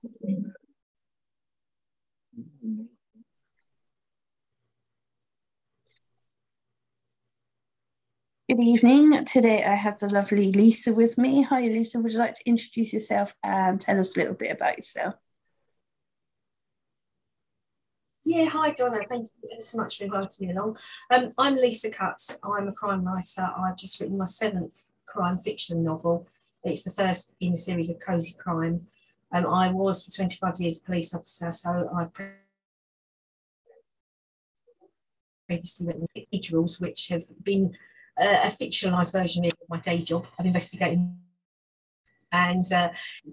Good evening. Today I have the lovely Lisa with me. Hi Lisa, would you like to introduce yourself and tell us a little bit about yourself? Yeah, hi Donna, thank you so much for inviting me along. I'm Lisa Cutts, I'm a crime writer. I've just written my 7th crime fiction novel. It's the first in a series of cozy crime. I was for 25 years a police officer, so I've previously written rules, which have been a fictionalised version of my day job. I'm investigating. And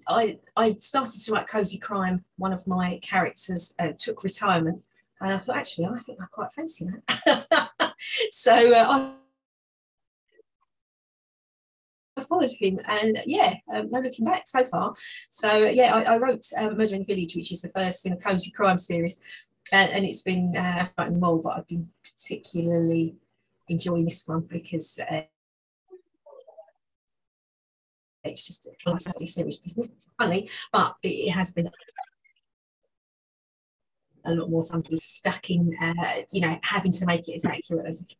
I started to write cozy crime. One of my characters took retirement, and I thought, actually, I think I quite fancy that. So I followed him, and yeah, no looking back so far. So yeah, I wrote Murder in the Village, which is the first in a cozy crime series, and it's been writing more, but I've been particularly enjoying this one because. It's just a serious business, it's funny, but it has been a lot more fun being stuck in, you know, having to make it as accurate as it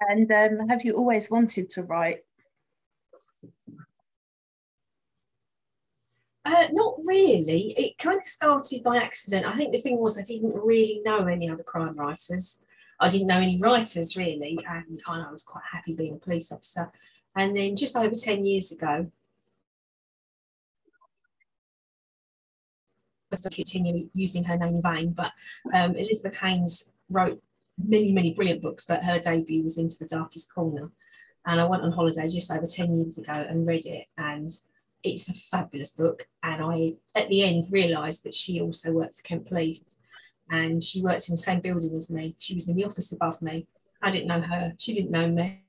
can. And have you always wanted to write? Not really. It kind of started by accident. I think the thing was I didn't really know any other crime writers. I didn't know any writers really, and I was quite happy being a police officer. And then just over 10 years ago, I was continually using her name in vain, but Elizabeth Haynes wrote many, many brilliant books, but her debut was Into the Darkest Corner. And I went on holiday just over 10 years ago and read it, and it's a fabulous book. And I, at the end, realised that she also worked for Kent Police. And she worked in the same building as me. She was in the office above me. I didn't know her. She didn't know me.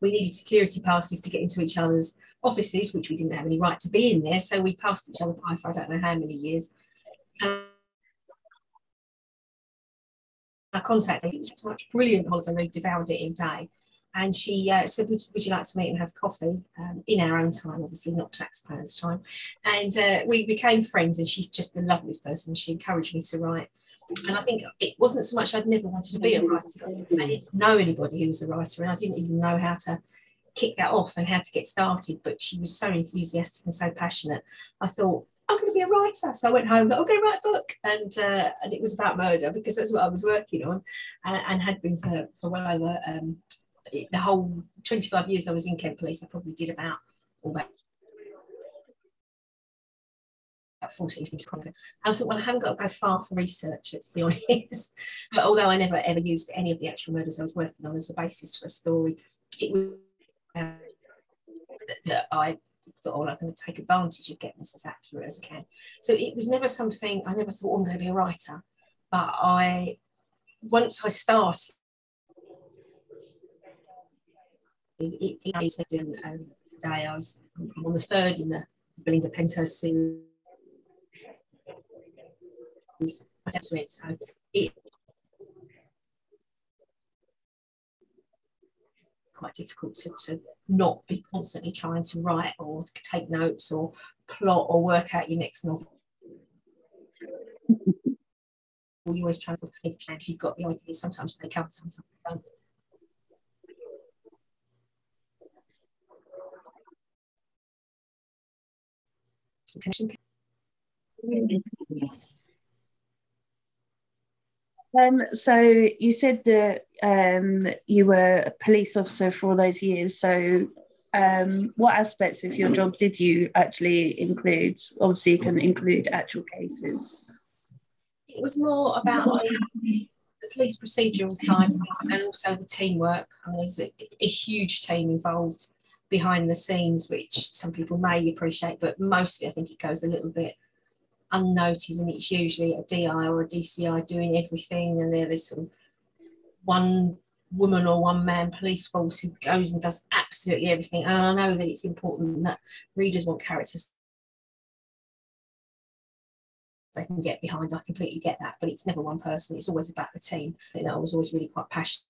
We needed security passes to get into each other's offices, which we didn't have any right to be in there. So we passed each other by for I don't know how many years. And I contacted her. It was so much brilliant holiday. We devoured it in a day. And she said, would you like to meet and have coffee? In our own time, obviously, not taxpayers' time. And we became friends, and she's just the loveliest person. She encouraged me to write. And I think it wasn't so much I'd never wanted to be a writer. I didn't know anybody who was a writer, and I didn't even know how to kick that off and how to get started. But she was so enthusiastic and so passionate. I thought, I'm going to be a writer. So I went home, I'm going to write a book. And it was about murder, because that's what I was working on and had been for well over the whole 25 years I was in Kent Police. I probably did about 14 things. And I thought, well, I haven't got to go far for research, let's be honest. But although I never ever used any of the actual murders I was working on as a basis for a story, it was that I thought, oh, I'm going to take advantage of getting this as accurate as I can. So it was never something I never thought, oh, I'm going to be a writer. But once I started, and today I'm on the 3rd in the Belinda Penshurst series. So it's quite difficult to not be constantly trying to write or to take notes or plot or work out your next novel. You always try to if you've got the ideas, sometimes they come, sometimes they don't. Connection. So you said that you were a police officer for all those years, so what aspects of your job did you actually include? Obviously you can include actual cases. It was more about the police procedural side and also the teamwork. I mean, there's a huge team involved behind the scenes, which some people may appreciate, but mostly I think it goes a little bit unnoticed, and it's usually a DI or a DCI doing everything, and they're this sort of one woman or one man police force who goes and does absolutely everything. And I know that it's important that readers want characters they can get behind. I completely get that, but it's never one person, it's always about the team. I was always really quite passionate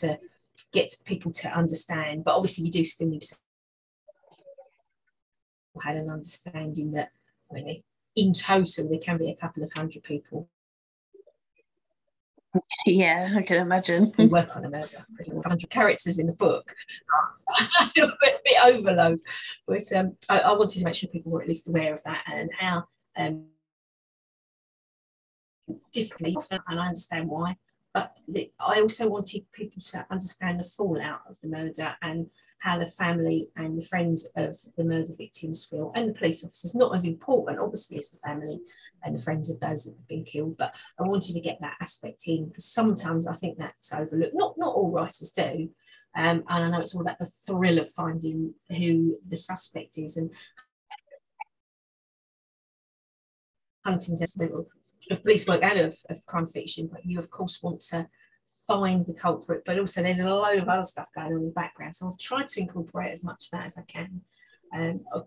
to get people to understand. But obviously you do still need to have an understanding that, I mean, in total there can be a couple of hundred people. Yeah, I can imagine. We work on a murder. 100 characters in the book. A little bit overload. But I wanted to make sure people were at least aware of that and how differently, and I understand why. But I also wanted people to understand the fallout of the murder and how the family and the friends of the murder victims feel, and the police officers. Not as important, obviously, as the family and the friends of those that have been killed, but I wanted to get that aspect in, because sometimes I think that's overlooked. Not all writers do, and I know it's all about the thrill of finding who the suspect is and hunting down of police work and of crime fiction, but you of course want to find the culprit, but also there's a load of other stuff going on in the background. So I've tried to incorporate as much of that as I can.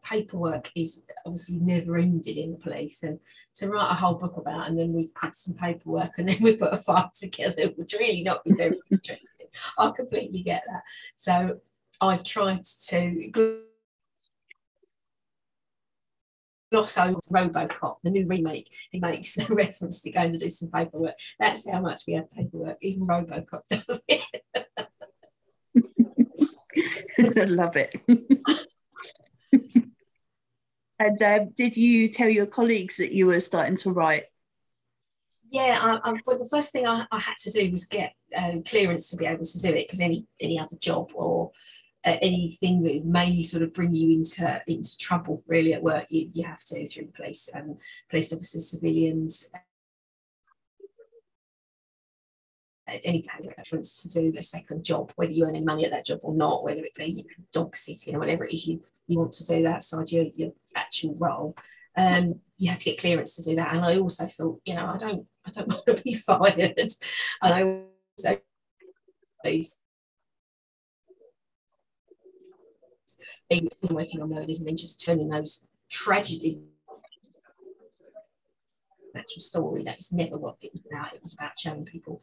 Paperwork is obviously never ended in the police, and to write a whole book about, and then we did some paperwork and then we put a file together, would really not be very interesting. I completely get that. So I've tried to gloss over RoboCop, the new remake. He makes a reference to going to do some paperwork. That's how much we have paperwork. Even RoboCop does it. I love it. And did you tell your colleagues that you were starting to write? Yeah, well, the first thing I had to do was get clearance to be able to do it, because any other job or anything that may sort of bring you into trouble really at work, you have to through the police, police officers, civilians, any preference to do a second job, whether you earn any money at that job or not, whether it be dog sitting or whatever it is you want to do outside your actual role. You had to get clearance to do that. And I also thought, I don't want to be fired. And I also been working on murders and then just turning those tragedies natural story. That's never what it was about. It was about showing people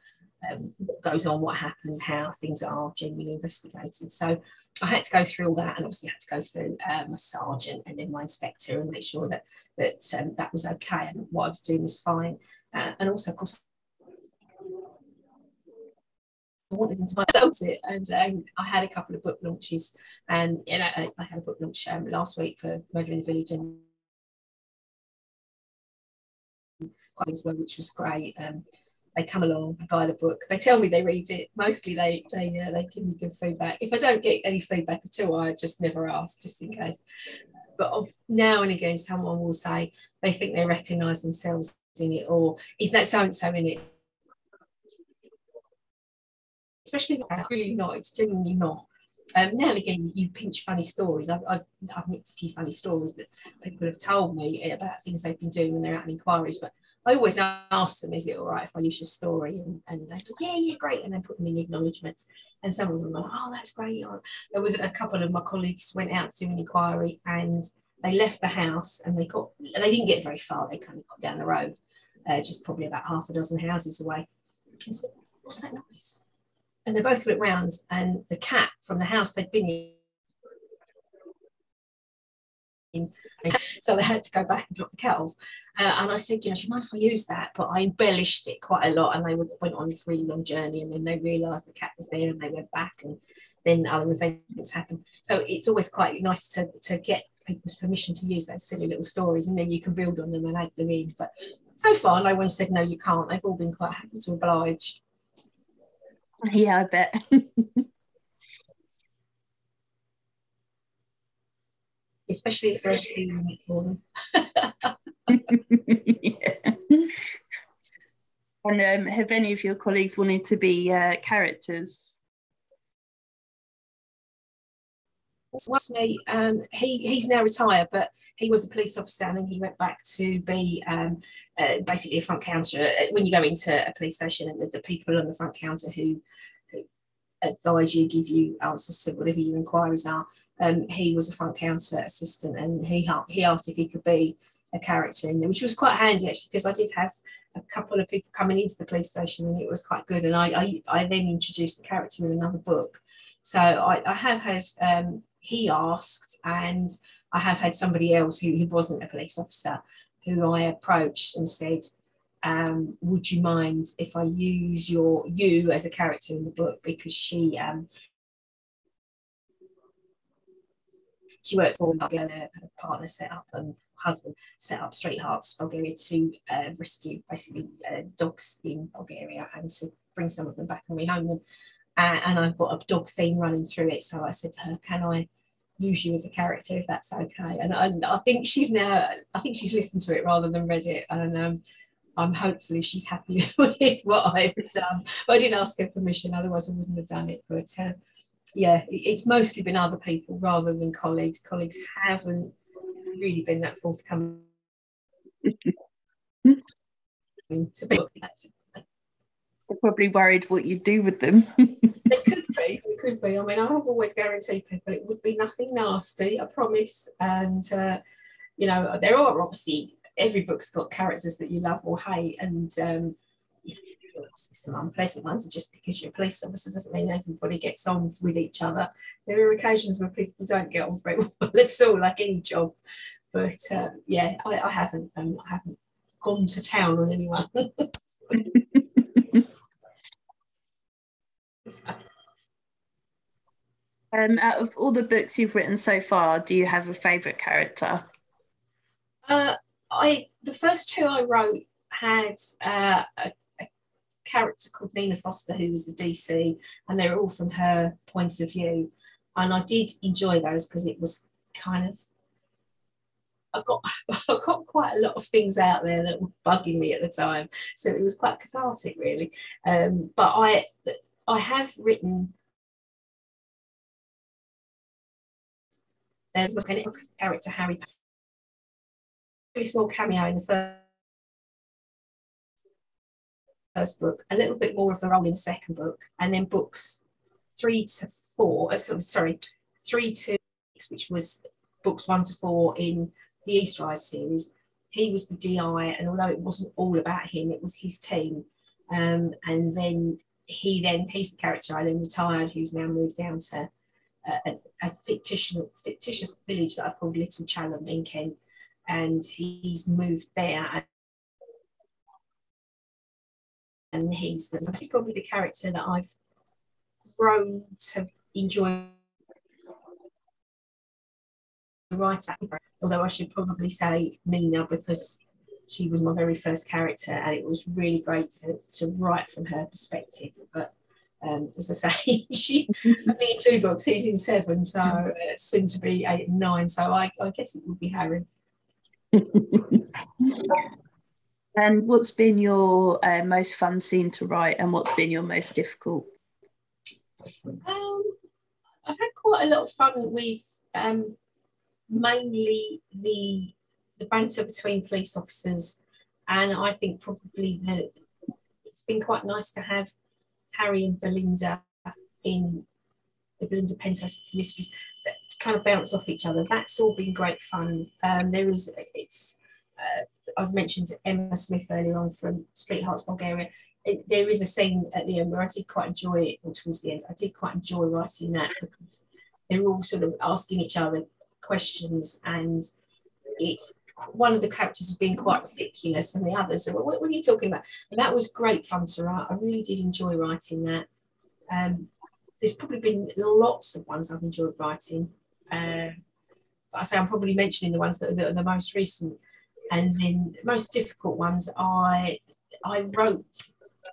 what goes on, what happens, how things are genuinely investigated. So I had to go through all that, and obviously I had to go through my sergeant and then my inspector and make sure that was okay and what I was doing was fine. And also, of course, I wanted them to myself it, and I had a couple of book launches, and I had a book launch last week for Murder in the Village and which was great. They come along, buy the book, they tell me they read it, mostly they give me good feedback. If I don't get any feedback at all, I just never ask, just in case. But of now and again someone will say they think they recognise themselves in it, or is that so-and-so in it, especially really not, it's genuinely not. Now and again you pinch funny stories. I've nicked a few funny stories that people have told me about things they've been doing when they're out in inquiries, but I always ask them, is it all right if I use your story? And they go, yeah, great, and then put them in acknowledgements. And some of them are like, oh, that's great. There was a couple of my colleagues went out to do an inquiry and they left the house and they didn't get very far. They kind of got down the road, just probably about half a dozen houses away. I said, what's that noise? And they both looked round, and the cat from the house they'd been in, so they had to go back and drop the cat off. And I said, do you mind if I use that? But I embellished it quite a lot, and they went on this really long journey, and then they realised the cat was there, and they went back, and then other events happened. So it's always quite nice to get people's permission to use those silly little stories, and then you can build on them and add them in. But so far, no one said, no, you can't. They've all been quite happy to oblige. Yeah, I bet. Especially if there's feeling it for them. Yeah. And have any of your colleagues wanted to be characters? Me, he's now retired, but he was a police officer, and then he went back to be basically a front counter. When you go into a police station, and the people on the front counter who advise you, give you answers to whatever your inquiries are, he was a front counter assistant, and he asked if he could be a character in there, which was quite handy actually, because I did have a couple of people coming into the police station, and it was quite good. And I then introduced the character in another book. So I have had, he asked, and I have had somebody else who wasn't a police officer who I approached and said, would you mind if I use you as a character in the book, because she worked for Bulgaria, her partner set up, and husband set up Street Hearts Bulgaria to rescue basically dogs in Bulgaria and to bring some of them back and rehome them. And I've got a dog theme running through it, so I said to her, can I use you as a character if that's okay? And I think she's listened to it rather than read it, and I'm hopefully she's happy with what I've done. But I did ask her permission, otherwise I wouldn't have done it. But yeah, it's mostly been other people rather than colleagues. Colleagues haven't really been that forthcoming to be that. They're probably worried what you do with them. It could be. I mean, I've always guaranteed people it would be nothing nasty, I promise. And, you know, there are obviously, every book's got characters that you love or hate, and some unpleasant ones. Just because you're a police officer doesn't mean everybody gets on with each other. There are occasions where people don't get on very well at all, like any job. But yeah, I haven't gone to town on anyone. Out of all the books you've written so far, do you have a favourite character? The first two I wrote had a character called Nina Foster, who was the DC, and they're all from her point of view. And I did enjoy those because it was kind of, I got quite a lot of things out there that were bugging me at the time, so it was quite cathartic, really. But I have written, there's a character, Harry, really small cameo in the first book, a little bit more of a role in the second book, and then books 3 to 6, which was books 1 to 4 in the Eastwise series. He was the DI, and although it wasn't all about him, it was his team. And then he's the character I then retired, who's now moved down to a fictitious village that I've called Little Channel in Kent. And he's moved there, and he's probably the character that I've grown to enjoy writing, although I should probably say Nina, because she was my very first character, and it was really great to write from her perspective. But as I say, she's only in 2 books, he's in 7, so soon to be 8 and 9, so I guess it would be Harry. And what's been your most fun scene to write, and what's been your most difficult? I've had quite a lot of fun with mainly the banter between police officers, and I think probably it's been quite nice to have Harry and Belinda in the Belinda Penshurst mysteries that kind of bounce off each other. That's all been great fun. I've mentioned Emma Smith earlier on from Street Hearts Bulgaria. There is a scene at the end where I did quite enjoy it, or towards the end, I did quite enjoy writing that, because they're all sort of asking each other questions, and it's one of the characters has been quite ridiculous, and the others are, what are you talking about? And that was great fun to write. I really did enjoy writing that. There's probably been lots of ones I've enjoyed writing. But I say I'm probably mentioning the ones that are the most recent. And then the most difficult ones, I wrote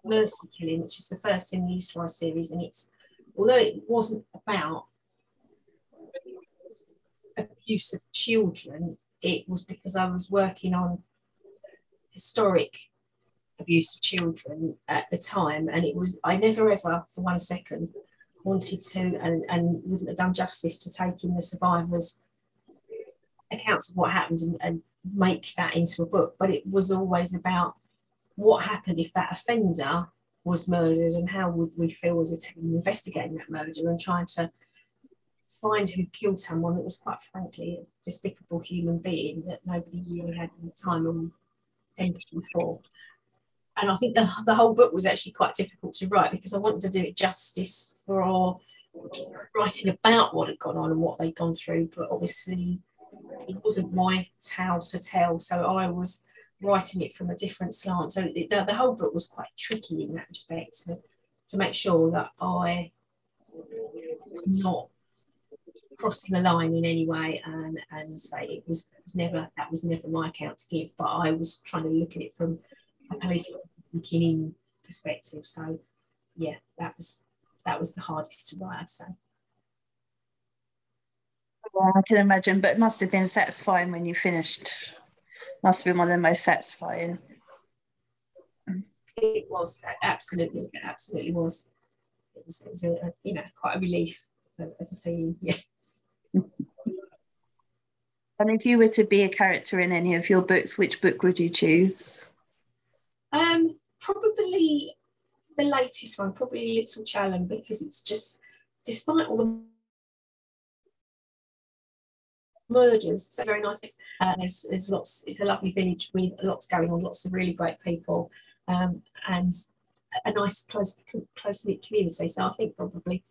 Mercy Killing, which is the first in the Eastwise series, and it's, although it wasn't about abuse of children, it was because I was working on historic abuse of children at the time, and it was, I never ever for 1 second wanted to and wouldn't have done justice to taking the survivors' accounts of what happened and make that into a book, but it was always about what happened if that offender was murdered, and how would we feel as a team investigating that murder and trying to find who killed someone that was, quite frankly, a despicable human being that nobody really had any time or empathy for. And I think the whole book was actually quite difficult to write, because I wanted to do it justice for writing about what had gone on and what they'd gone through, but obviously it wasn't my tale to tell, so I was writing it from a different slant. So the whole book was quite tricky in that respect, to make sure that I was not crossing a line in any way, and say it was never my account to give, but I was trying to look at it from a police beginning perspective. So yeah, that was the hardest to write, I'd say. Yeah, I can imagine, but it must have been satisfying when you finished. Must have been one of the most satisfying. It was, absolutely was. It was a, you know, quite a relief of a feeling, yeah. And if you were to be a character in any of your books, which book would you choose? Probably the latest one, probably Little Channel, because it's just, despite all the murders, so very nice. There's lots. It's a lovely village with lots going on, lots of really great people, and a nice close knit community. So I think probably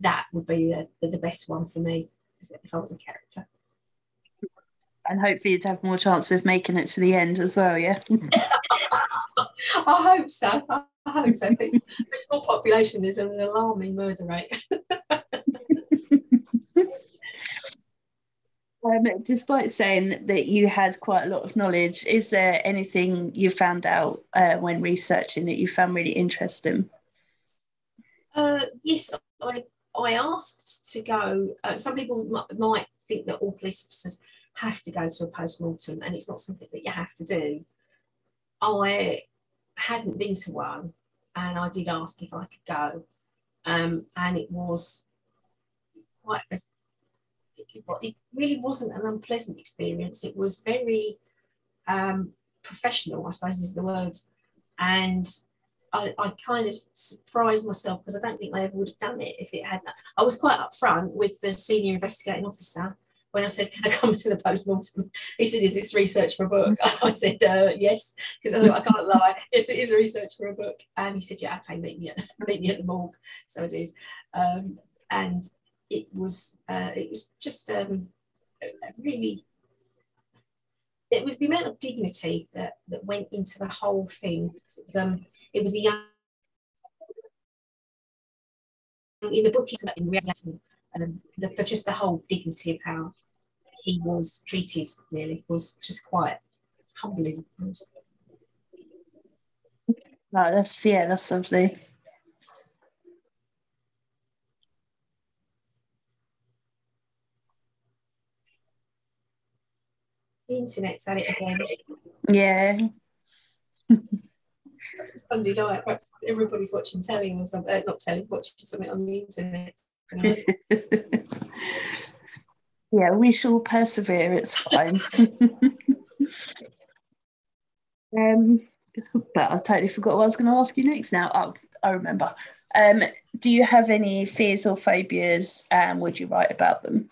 that would be the best one for me if I was a character. And hopefully you'd have more chance of making it to the end as well, yeah? I hope so. I hope so. It's a small population, there's an alarming murder rate. Despite saying that you had quite a lot of knowledge, is there anything you found out when researching that you found really interesting? Yes, I asked to go. Some people might think that all police officers have to go to a post-mortem, and it's not something that you have to do. I hadn't been to one, and I did ask if I could go, and it was quite a... It really wasn't an unpleasant experience. It was very professional, I suppose is the word. And I kind of surprised myself, because I don't think I ever would have done it if it hadn't. I was quite upfront with the senior investigating officer when I said, "Can I come to the post-mortem?" He said, "Is this research for a book?" And I said, "Yes," because I thought, I can't lie. Yes, it is research for a book. And he said, "Yeah, okay, meet me at the morgue." So I did. And it was just really, it was the amount of dignity that went into the whole thing. It was a young, in the book it's about in reality, just the whole dignity of how he was treated really was just quite humbling. That's lovely. Internet's at it again. Yeah. It's a Sunday night. Perhaps everybody's watching telly or something. Not telly, watching something on the internet. Yeah, we shall persevere. It's fine. But I totally forgot what I was going to ask you next. Now, I remember. Do you have any fears or phobias? And would you write about them?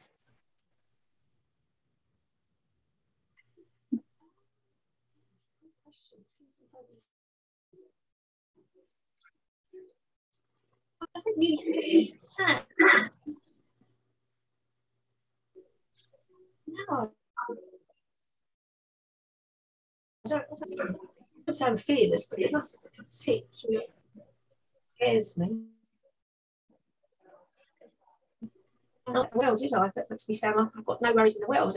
I don't really think that. No. I don't sound fearless, but there's nothing particular that scares me. Not the world, did I? That makes me sound like I've got no worries in the world.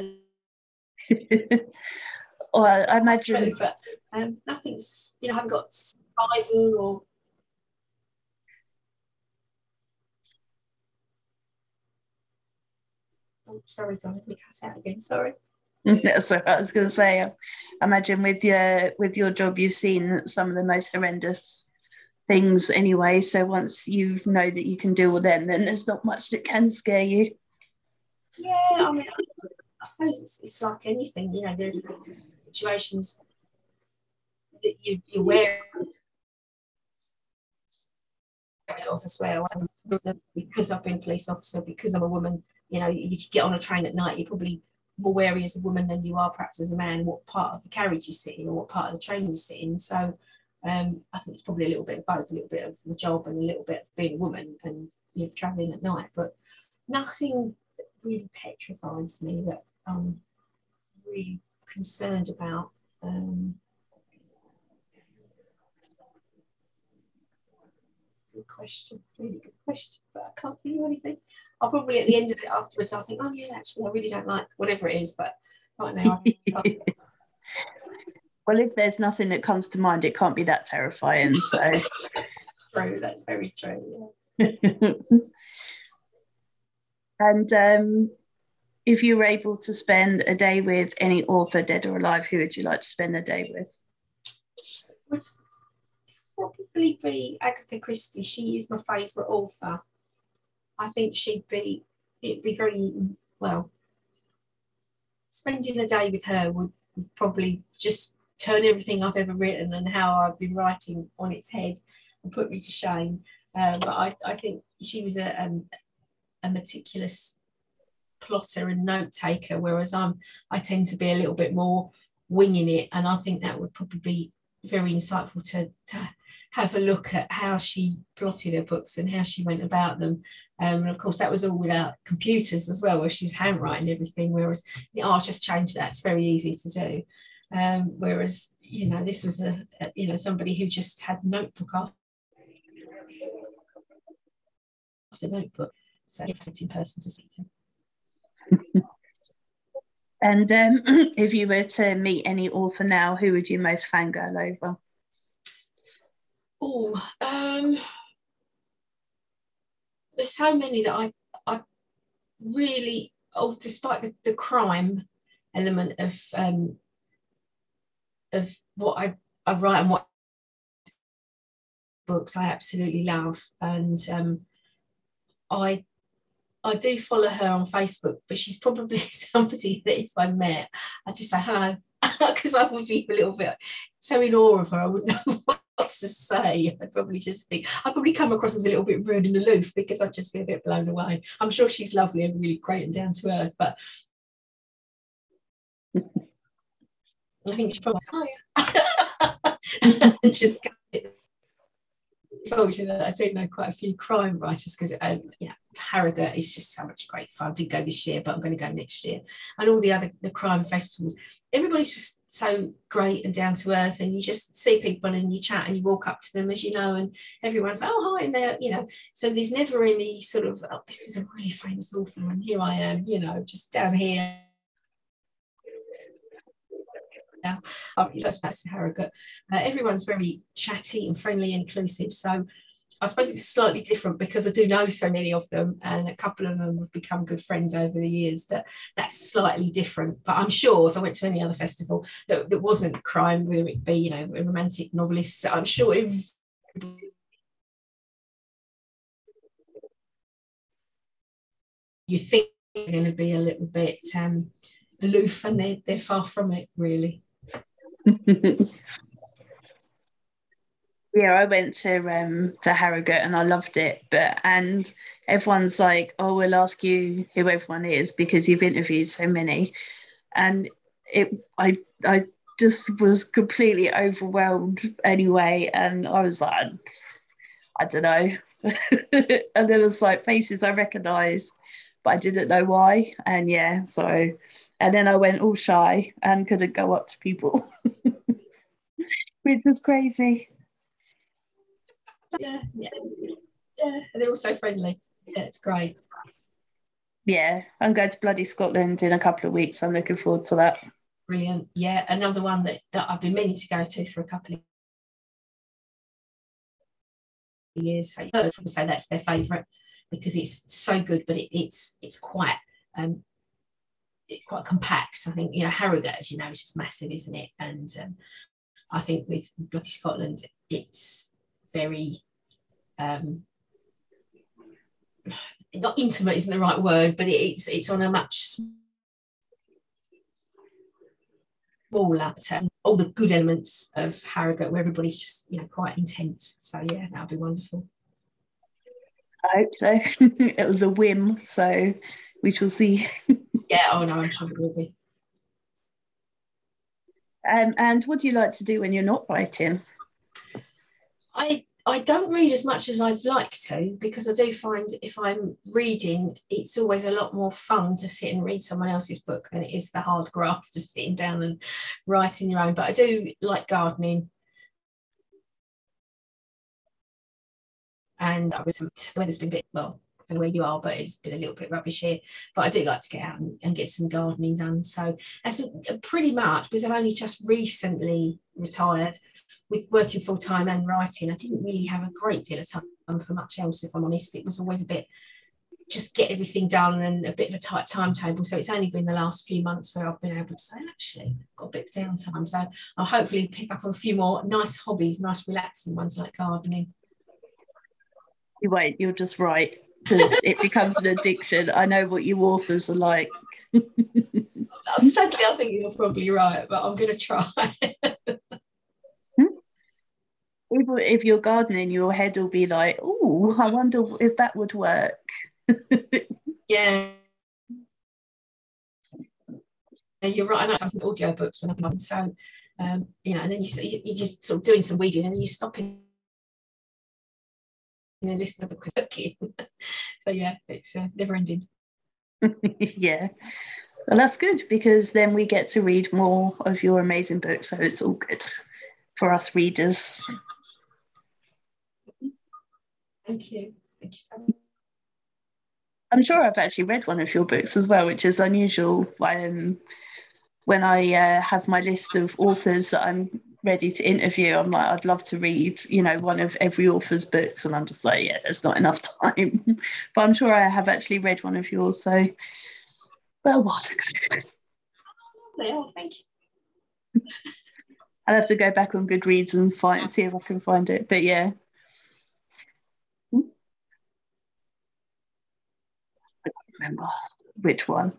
Well, I imagine. True, but nothing's, I haven't got spiders or. Sorry, Don, let me cut out again, sorry. So I was going to say, I imagine with your job you've seen some of the most horrendous things anyway, so once you know that you can deal with them, then there's not much that can scare you. Yeah, I suppose it's like anything, there's situations that you're aware of as well. Because I've been a police officer, because I'm a woman, you get on a train at night, you're probably more wary as a woman than you are perhaps as a man, what part of the carriage you sit in or what part of the train you sit in. So I think it's probably a little bit of both, a little bit of the job and a little bit of being a woman. And travelling at night, but nothing really petrifies me that I'm really concerned about. Good question, really good question, but I can't think of anything. I'll probably at the end of it afterwards, I'll think, oh yeah, actually I really don't like whatever it is, but right now I well, if there's nothing that comes to mind, it can't be that terrifying, so. True, that's very true, yeah. And if you were able to spend a day with any author, dead or alive, who would you like to spend a day with? Would probably be Agatha Christie. She is my favourite author. I think it'd be very, well, spending a day with her would probably just turn everything I've ever written and how I've been writing on its head and put me to shame. But I think she was a meticulous plotter and note taker, whereas I tend to be a little bit more winging it, and I think that would probably be very insightful to have a look at how she plotted her books and how she went about them. And of course that was all without computers as well, where she was handwriting everything, whereas the art just changed that, it's very easy to do. Whereas, you know, this was a somebody who just had notebook after notebook. So it's in person to see them. And if you were to meet any author now, who would you most fangirl over? Oh, there's so many that I really, despite the crime element of what I write and what books I absolutely love, and I do follow her on Facebook, but she's probably somebody that if I met, I'd just say hello, because I would be a little bit so in awe of her, I wouldn't know what to say. I'd probably come across as a little bit rude and aloof, because I'd just be a bit blown away. I'm sure she's lovely and really great and down to earth, but I think she's probably and just fortunately, I do know quite a few crime writers, because Harrogate is just so much great fun. I did go this year, but I'm going to go next year, and all the crime festivals. Everybody's just so great and down to earth, and you just see people and you chat and you walk up to them, as you know, and everyone's like, oh hi, and they're, you know, so there's never any sort of, oh, this is a really famous author and here I am, you know, just down here. Now, that's past Harrogate. Everyone's very chatty and friendly and inclusive, so I suppose it's slightly different because I do know so many of them, and a couple of them have become good friends over the years, that's slightly different. But I'm sure if I went to any other festival that wasn't crime, whether it be, you know, a romantic novelist, I'm sure if you think they're going to be a little bit aloof, and they're far from it, really. Yeah, I went to Harrogate and I loved it, and everyone's like, oh, we'll ask you who everyone is because you've interviewed so many, and I just was completely overwhelmed anyway, and I was like, I don't know. And there was like faces I recognised, but I didn't know why, and yeah, so, and then I went all shy and couldn't go up to people, which was crazy. Yeah, they're all so friendly. Yeah, it's great. Yeah, I'm going to Bloody Scotland in a couple of weeks. I'm looking forward to that. Brilliant. Yeah, another one that I've been meaning to go to for a couple of years. So people say that's their favourite because it's so good, but it's quite quite compact. I think, you know, Harrogate, as you know, is just massive, isn't it? And I think with Bloody Scotland, it's very not intimate isn't the right word, but it's on a much smaller. All the good elements of Harrogate, where everybody's just, you know, quite intense. So yeah, that'll be wonderful. I hope so. It was a whim, so we shall see. Yeah, oh no, I'm sure it will be. And what do you like to do when you're not writing? I I don't read as much as I'd like to, because I do find if I'm reading, it's always a lot more fun to sit and read someone else's book than it is the hard graft of sitting down and writing your own. But I do like gardening. And the weather's been a bit, well, I don't know where you are, but it's been a little bit rubbish here. But I do like to get out and get some gardening done. So that's pretty much, because I've only just recently retired, with working full-time and writing, I didn't really have a great deal of time for much else, if I'm honest. It was always a bit, just get everything done, and a bit of a tight timetable. So it's only been the last few months where I've been able to say, actually, I've got a bit of downtime. So I'll hopefully pick up a few more nice hobbies, nice relaxing ones like gardening. You won't, you'll just write, because it becomes an addiction. I know what you authors are like. Sadly, I think you're probably right, but I'm going to try. Even if you're gardening, your head will be like, oh, I wonder if that would work. Yeah. You're right. I like some audiobooks when I'm on. So, you know, and then you're just sort of doing some weeding and then you stop and listen to the cooking. So, yeah, it's never ending. Yeah. Well, that's good, because then we get to read more of your amazing books. So it's all good for us readers. Thank you. Thank you so much. I'm sure I've actually read one of your books as well, which is unusual. When I have my list of authors that I'm ready to interview, I'm like, I'd love to read, you know, one of every author's books, and I'm just like, yeah, there's not enough time. But I'm sure I have actually read one of yours. So, well, what? Oh, thank you. I'll have to go back on Goodreads and see if I can find it. But yeah. I can't remember which one.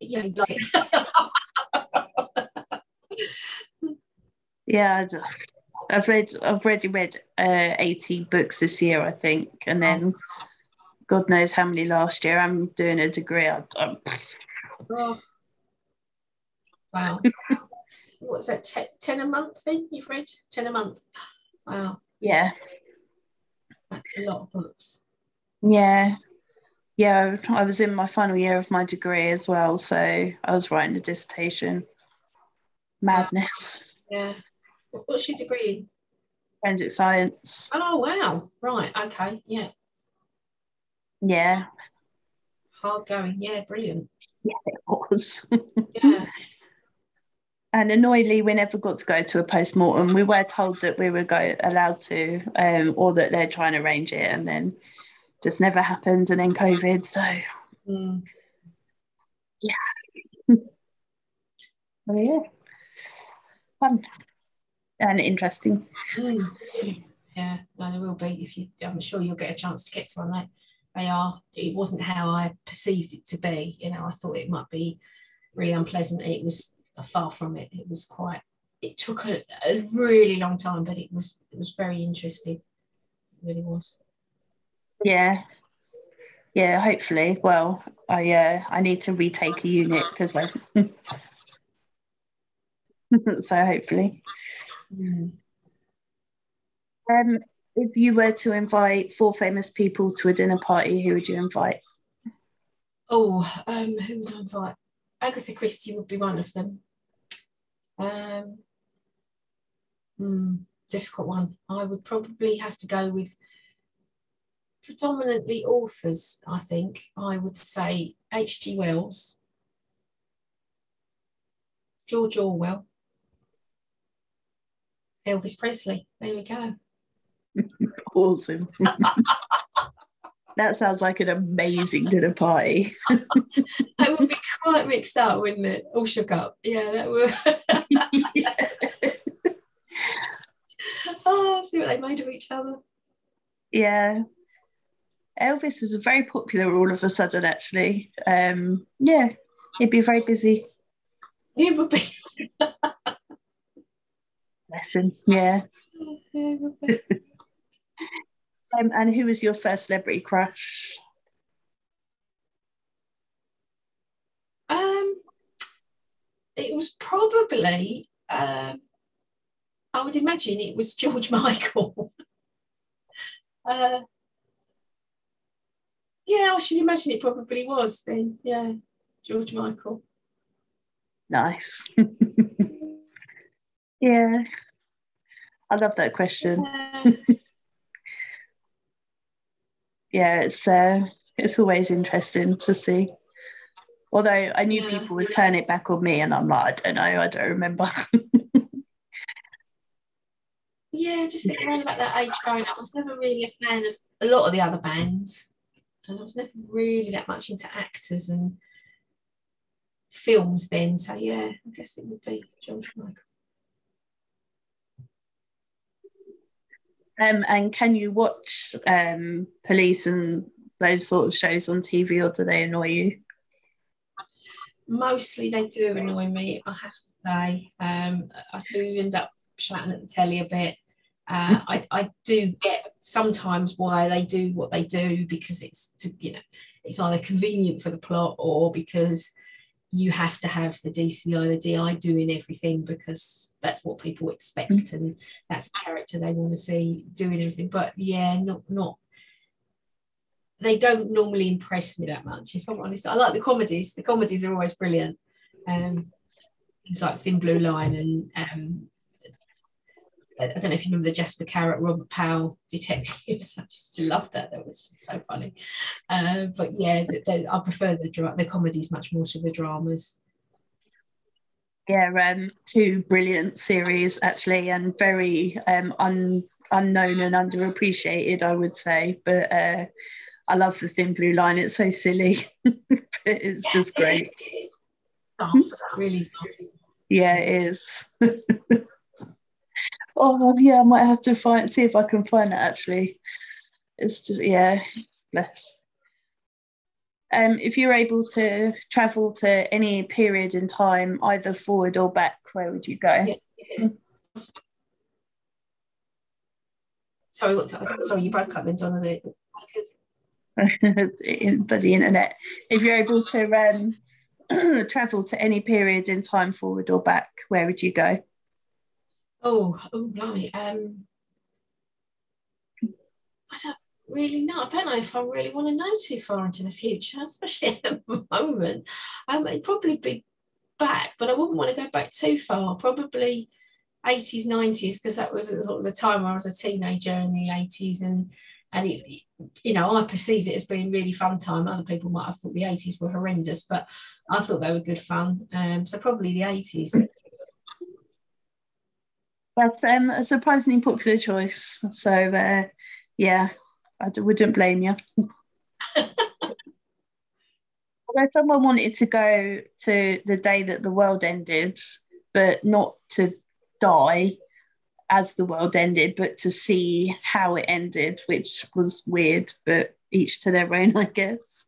Yeah, you got it. Yeah, I've already read 80 books this year, I think, and then God knows how many last year. I'm doing a degree. Wow. What's that, 10 a month thing you've read? 10 a month. Wow. Yeah. That's a lot of books. Yeah. Yeah, I was in my final year of my degree as well, so I was writing a dissertation. Madness. Yeah. What's your degree in? Forensic science. Oh, wow. Right, okay, yeah. Yeah. Hard going, yeah, brilliant. Yeah, it was. Yeah. And annoyingly, we never got to go to a post-mortem. We were told that we were allowed to, or that they're trying to arrange it, and then just never happened, and then COVID, so... Mm. Yeah. Oh, yeah. Fun. And interesting. Mm. Yeah, no, there will be. I'm sure you'll get a chance to get to one there. It wasn't how I perceived it to be. You know, I thought it might be really unpleasant. It was... Far from it. It was quite. It took a really long time, but it was very interesting. It really was. Yeah, yeah. Hopefully, well, I need to retake a unit because I. So hopefully. Mm. If you were to invite 4 famous people to a dinner party, who would you invite? Oh, who would I invite? Agatha Christie would be one of them. Difficult one. I would probably have to go with predominantly authors, I think. I would say H.G. Wells, George Orwell, Elvis Presley. There we go. Awesome. That sounds like an amazing dinner party. That would be quite mixed up, wouldn't it? All shook up. Yeah, that would. Yeah. Oh, see what they made of each other. Yeah. Elvis is very popular all of a sudden, actually. Yeah, he'd be very busy. He would be. Bless him, yeah. Yeah, he would be. And who was your first celebrity crush? It was probably I would imagine it was George Michael. Yeah, I should imagine it probably was then. Yeah, George Michael. Nice. Yeah. I love that question. Yeah, yeah, it's always interesting to see. Although I knew people would turn it back on me and I'm like, I don't know, I don't remember. Yeah, just think around about that age growing up. I was never really a fan of a lot of the other bands. And I was never really that much into actors and films then. So, yeah, I guess it would be George Michael. And can you watch police and those sort of shows on TV, or do they annoy you? Mostly they do annoy me, I have to say. I do end up shouting at the telly a bit. I do get sometimes why they do what they do, because it's to, you know, it's either convenient for the plot or because you have to have the DCI, the DI doing everything because that's what people expect and that's the character they want to see doing everything. But yeah, not they don't normally impress me that much, if I'm honest. I like the comedies. The comedies are always brilliant. It's like Thin Blue Line and I don't know if you remember the Jasper Carrot, Robert Powell detectives. I used to love that. That was just so funny. But yeah, I prefer the comedies much more to the dramas. Yeah, two brilliant series actually, and very unknown and underappreciated, I would say. But I love the Thin Blue Line. It's so silly, but it's just great. It's really dark. Yeah, it is. Oh yeah, I might have to see if I can find it actually. It's just, yeah, bless. If you're able to travel to any period in time, either forward or back, where would you go? Yeah. Sorry, you broke up then, John. But the internet. If you're able to travel to any period in time, forward or back, where would you go? Oh, blimey. I don't really know. I don't know if I really want to know too far into the future, especially at the moment. It'd probably be back, but I wouldn't want to go back too far. Probably 80s, 90s, because that was sort of the time I was a teenager in the 80s. And it, you know, I perceived it as being really fun time. Other people might have thought the 80s were horrendous, but I thought they were good fun. So probably the 80s. That's a surprisingly popular choice. So, yeah, I wouldn't blame you. Although someone wanted to go to the day that the world ended, but not to die as the world ended, but to see how it ended, which was weird, but each to their own, I guess.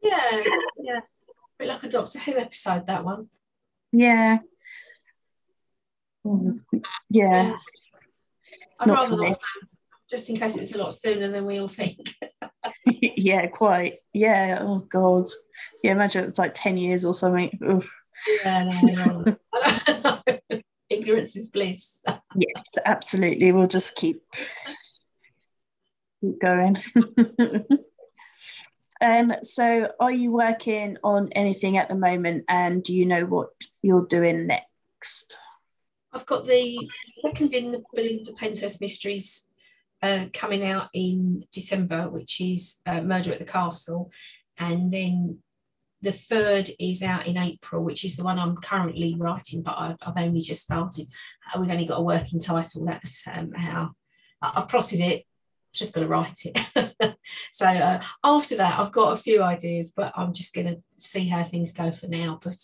Yeah. A bit like a Doctor Who episode, that one. Yeah. Yeah, I'd rather not, just in case it's a lot sooner than we all think. Yeah, quite. Yeah, oh god, yeah, imagine it was like 10 years or something. Oof. Yeah, no. Ignorance is bliss. Yes, absolutely, we'll just keep going. So are you working on anything at the moment, and do you know what you're doing next? I've got the second in the Belinda Penshurst mysteries coming out in December, which is Murder at the Castle, and then the third is out in April, which is the one I'm currently writing, but I've only just started. We've only got a working title. That's how I've plotted it. I've just got to write it. So after that, I've got a few ideas, but I'm just going to see how things go for now. But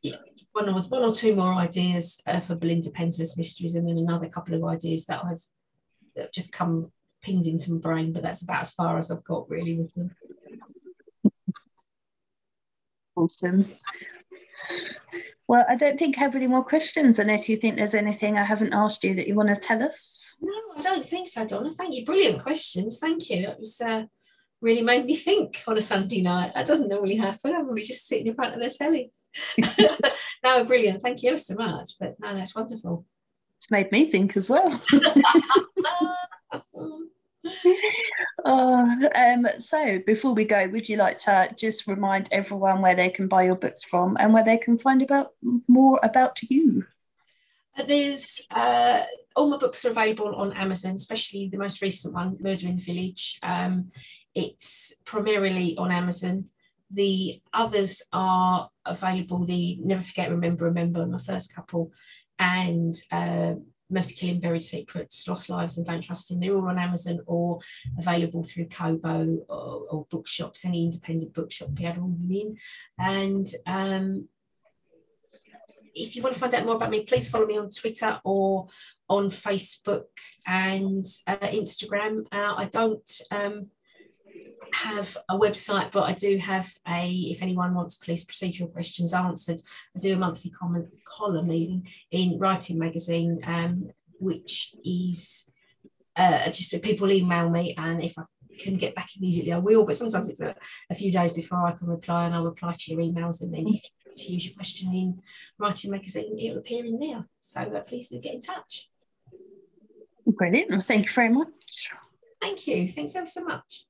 yeah, one or two more ideas for Belinda Penshurst mysteries, and then another couple of ideas that have just come pinged into my brain, but that's about as far as I've got really with them. Awesome. Well, I don't think I have any more questions, unless you think there's anything I haven't asked you that you want to tell us. No, I don't think so, Donna. Thank you. Brilliant questions. Thank you. That was really made me think on a Sunday night. That doesn't normally happen. I'm really just sitting in front of the telly. No, brilliant. Thank you so much. But no, that's wonderful. It's made me think as well. So before we go, would you like to just remind everyone where they can buy your books from and where they can find about more about you? There's all my books are available on Amazon, especially the most recent one, Murder in the Village. It's primarily on Amazon. The others are available, the Never Forget, Remember, my first couple, and Mercy Killing, Buried Secrets, Lost Lives and Don't Trust Him. They're all on Amazon or available through Kobo or bookshops, any independent bookshop, be able to get in. And if you want to find out more about me, please follow me on Twitter or on Facebook and Instagram. I don't have a website, but I do have a, if anyone wants police procedural questions answered, I do a monthly column in Writing Magazine, which is just people email me, and if I can get back immediately I will, but sometimes it's a few days before I can reply, and I'll reply to your emails, and then if you want to use your question in Writing Magazine it'll appear in there, so please do get in touch. Brilliant, well, thank you very much. Thank you, thanks ever so much.